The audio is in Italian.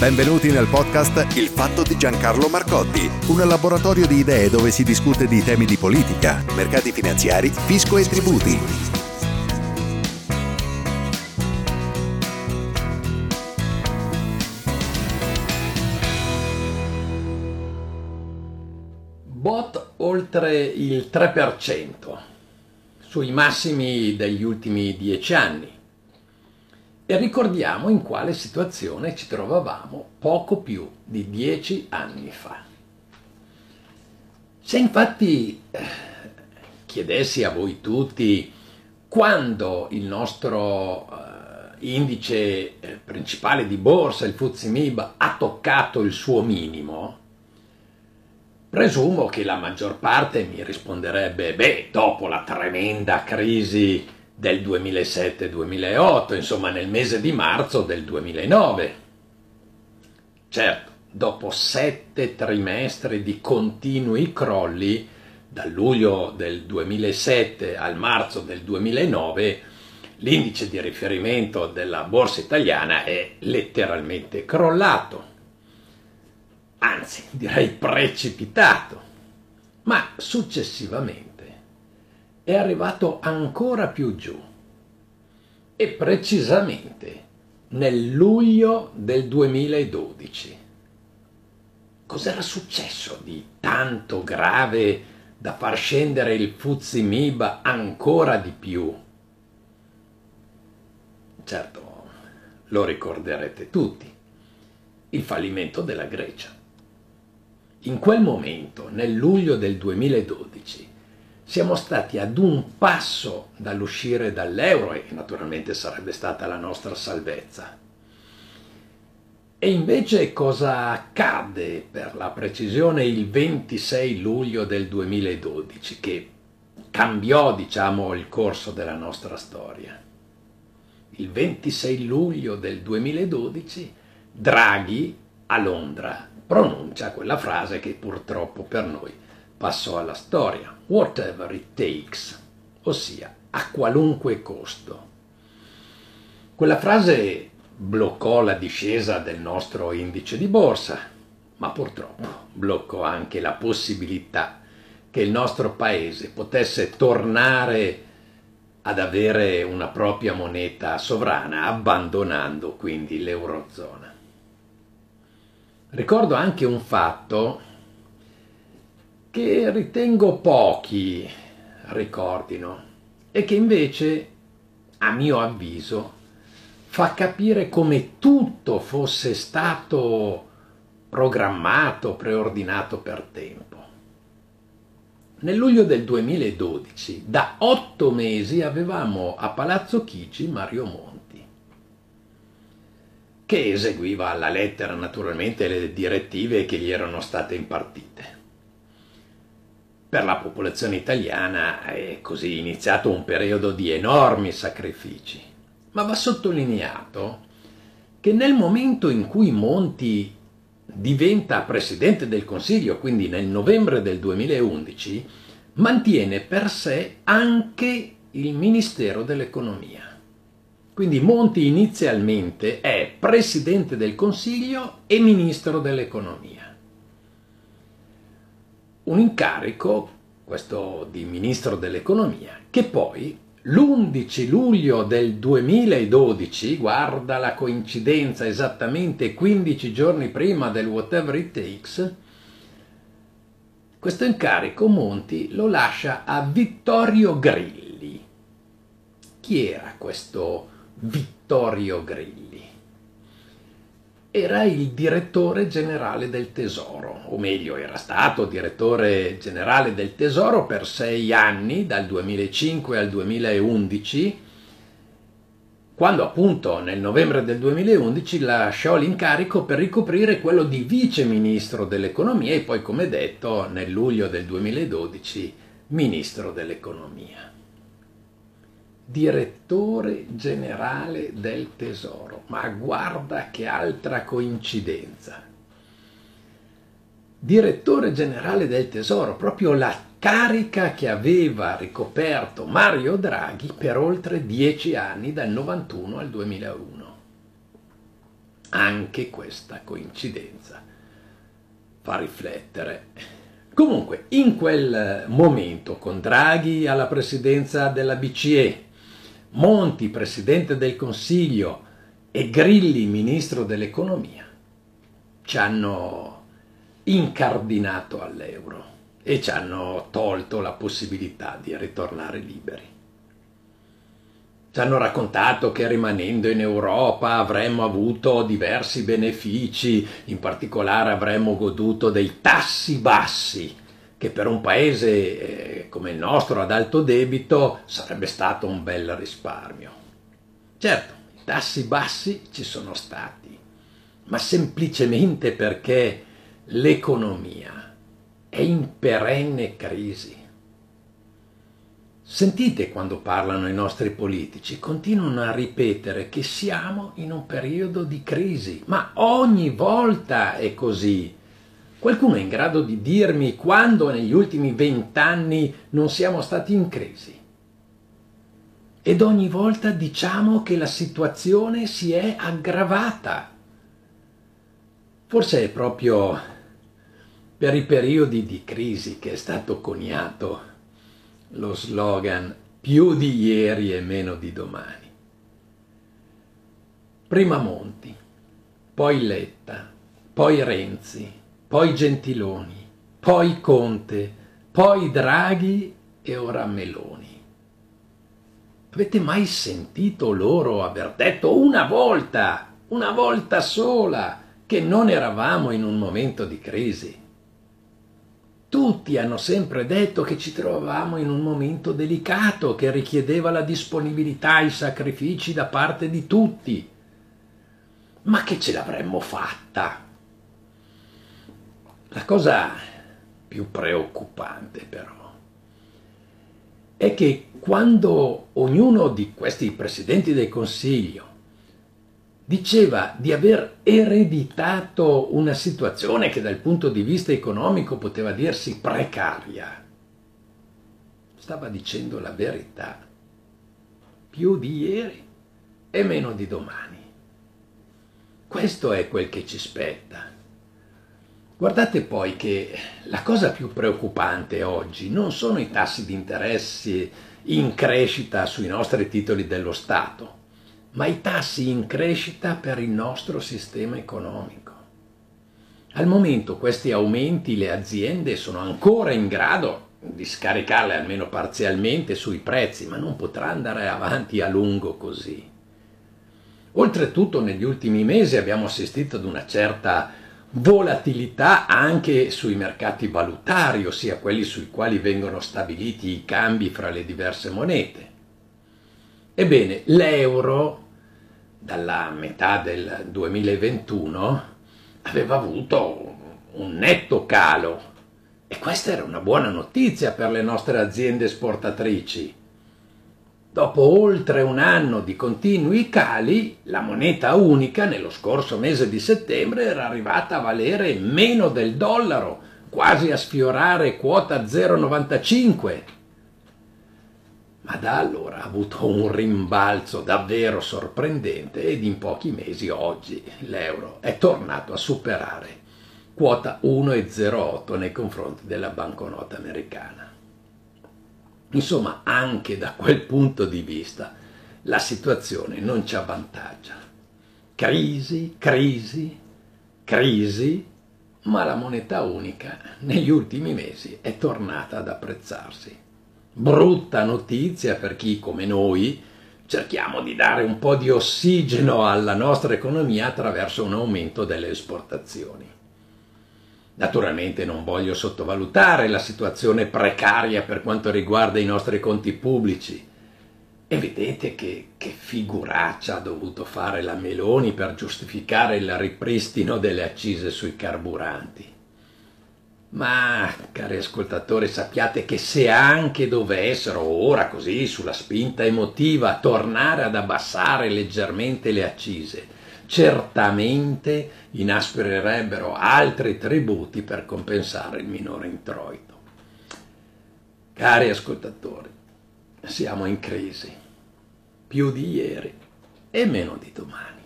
Benvenuti nel podcast Il Fatto di Giancarlo Marcotti, un laboratorio di idee dove si discute di temi di politica, mercati finanziari, fisco e tributi. Bot oltre il 3%, sui massimi degli ultimi 10 anni. E ricordiamo in quale situazione ci trovavamo poco più di 10 anni fa. Se infatti chiedessi a voi tutti quando il nostro indice principale di borsa, il FTSE MIB, ha toccato il suo minimo, presumo che la maggior parte mi risponderebbe, dopo la tremenda crisi del 2007-2008, insomma nel mese di marzo del 2009. Certo, dopo 7 trimestri di continui crolli, dal luglio del 2007 al marzo del 2009, l'indice di riferimento della borsa italiana è letteralmente crollato, anzi direi precipitato, ma successivamente è arrivato ancora più giù e precisamente nel luglio del 2012. Cos'era successo di tanto grave da far scendere il FTSE MIB ancora di più? Certo, lo ricorderete tutti, il fallimento della Grecia. In quel momento, nel luglio del 2012, siamo stati ad un passo dall'uscire dall'euro e naturalmente sarebbe stata la nostra salvezza. E invece cosa accadde, per la precisione il 26 luglio del 2012, che cambiò, diciamo, il corso della nostra storia? Il 26 luglio del 2012 Draghi a Londra pronuncia quella frase che purtroppo per noi passò alla storia: whatever it takes, ossia a qualunque costo. Quella frase bloccò la discesa del nostro indice di borsa, ma purtroppo bloccò anche la possibilità che il nostro paese potesse tornare ad avere una propria moneta sovrana, abbandonando quindi l'eurozona. Ricordo anche un fatto che ritengo pochi ricordino e che invece, a mio avviso, fa capire come tutto fosse stato programmato, preordinato per tempo. Nel luglio del 2012, da 8 mesi, avevamo a Palazzo Chigi Mario Monti, che eseguiva alla lettera naturalmente le direttive che gli erano state impartite. Per la popolazione italiana è così iniziato un periodo di enormi sacrifici, ma va sottolineato che nel momento in cui Monti diventa presidente del Consiglio, quindi nel novembre del 2011, mantiene per sé anche il Ministero dell'Economia. Quindi Monti inizialmente è presidente del Consiglio e ministro dell'Economia. Un incarico, questo di Ministro dell'Economia, che poi l'11 luglio del 2012, guarda la coincidenza, esattamente 15 giorni prima del whatever it takes, questo incarico Monti lo lascia a Vittorio Grilli. Chi era questo Vittorio Grilli? Era il direttore generale del tesoro, o meglio era stato direttore generale del tesoro per 6 anni, dal 2005 al 2011, quando appunto nel novembre del 2011 lasciò l'incarico per ricoprire quello di vice ministro dell'economia e poi, come detto, nel luglio del 2012 ministro dell'economia. Direttore generale del tesoro, ma guarda che altra coincidenza. Direttore generale del tesoro, proprio la carica che aveva ricoperto Mario Draghi per oltre 10 anni, dal 91 al 2001. Anche questa coincidenza fa riflettere. Comunque, in quel momento, con Draghi alla presidenza della BCE, Monti, presidente del Consiglio, e Grilli, ministro dell'Economia, ci hanno incardinato all'euro e ci hanno tolto la possibilità di ritornare liberi. Ci hanno raccontato che rimanendo in Europa avremmo avuto diversi benefici, in particolare avremmo goduto dei tassi bassi, che per un paese come il nostro ad alto debito sarebbe stato un bel risparmio. Certo, i tassi bassi ci sono stati, ma semplicemente perché l'economia è in perenne crisi. Sentite quando parlano i nostri politici, continuano a ripetere che siamo in un periodo di crisi, ma ogni volta è così. Qualcuno è in grado di dirmi quando negli ultimi 20 anni non siamo stati in crisi? Ed ogni volta diciamo che la situazione si è aggravata. Forse è proprio per i periodi di crisi che è stato coniato lo slogan più di ieri e meno di domani. Prima Monti, poi Letta, poi Renzi, poi Gentiloni, poi Conte, poi Draghi e ora Meloni. Avete mai sentito loro aver detto una volta sola, che non eravamo in un momento di crisi? Tutti hanno sempre detto che ci trovavamo in un momento delicato che richiedeva la disponibilità e i sacrifici da parte di tutti. Ma che ce l'avremmo fatta? La cosa più preoccupante però è che quando ognuno di questi presidenti del Consiglio diceva di aver ereditato una situazione che dal punto di vista economico poteva dirsi precaria, stava dicendo la verità, più di ieri e meno di domani. Questo è quel che ci spetta. Guardate poi che la cosa più preoccupante oggi non sono i tassi di interesse in crescita sui nostri titoli dello Stato, ma i tassi in crescita per il nostro sistema economico. Al momento questi aumenti le aziende sono ancora in grado di scaricarle almeno parzialmente sui prezzi, ma non potrà andare avanti a lungo così. Oltretutto negli ultimi mesi abbiamo assistito ad una certa volatilità anche sui mercati valutari, ossia quelli sui quali vengono stabiliti i cambi fra le diverse monete. Ebbene, l'euro dalla metà del 2021 aveva avuto un netto calo e questa era una buona notizia per le nostre aziende esportatrici. Dopo oltre un anno di continui cali, la moneta unica nello scorso mese di settembre era arrivata a valere meno del dollaro, quasi a sfiorare quota 0,95. Ma da allora ha avuto un rimbalzo davvero sorprendente ed in pochi mesi oggi l'euro è tornato a superare quota 1,08 nei confronti della banconota americana. Insomma, anche da quel punto di vista la situazione non ci avvantaggia. Crisi, crisi, crisi, ma la moneta unica negli ultimi mesi è tornata ad apprezzarsi. Brutta notizia per chi, come noi, cerchiamo di dare un po' di ossigeno alla nostra economia attraverso un aumento delle esportazioni. Naturalmente non voglio sottovalutare la situazione precaria per quanto riguarda i nostri conti pubblici. E vedete che figuraccia ha dovuto fare la Meloni per giustificare il ripristino delle accise sui carburanti. Ma, cari ascoltatori, sappiate che se anche dovessero ora, così, sulla spinta emotiva, tornare ad abbassare leggermente le accise, certamente inaspererebbero altri tributi per compensare il minore introito. Cari ascoltatori, siamo in crisi, più di ieri e meno di domani.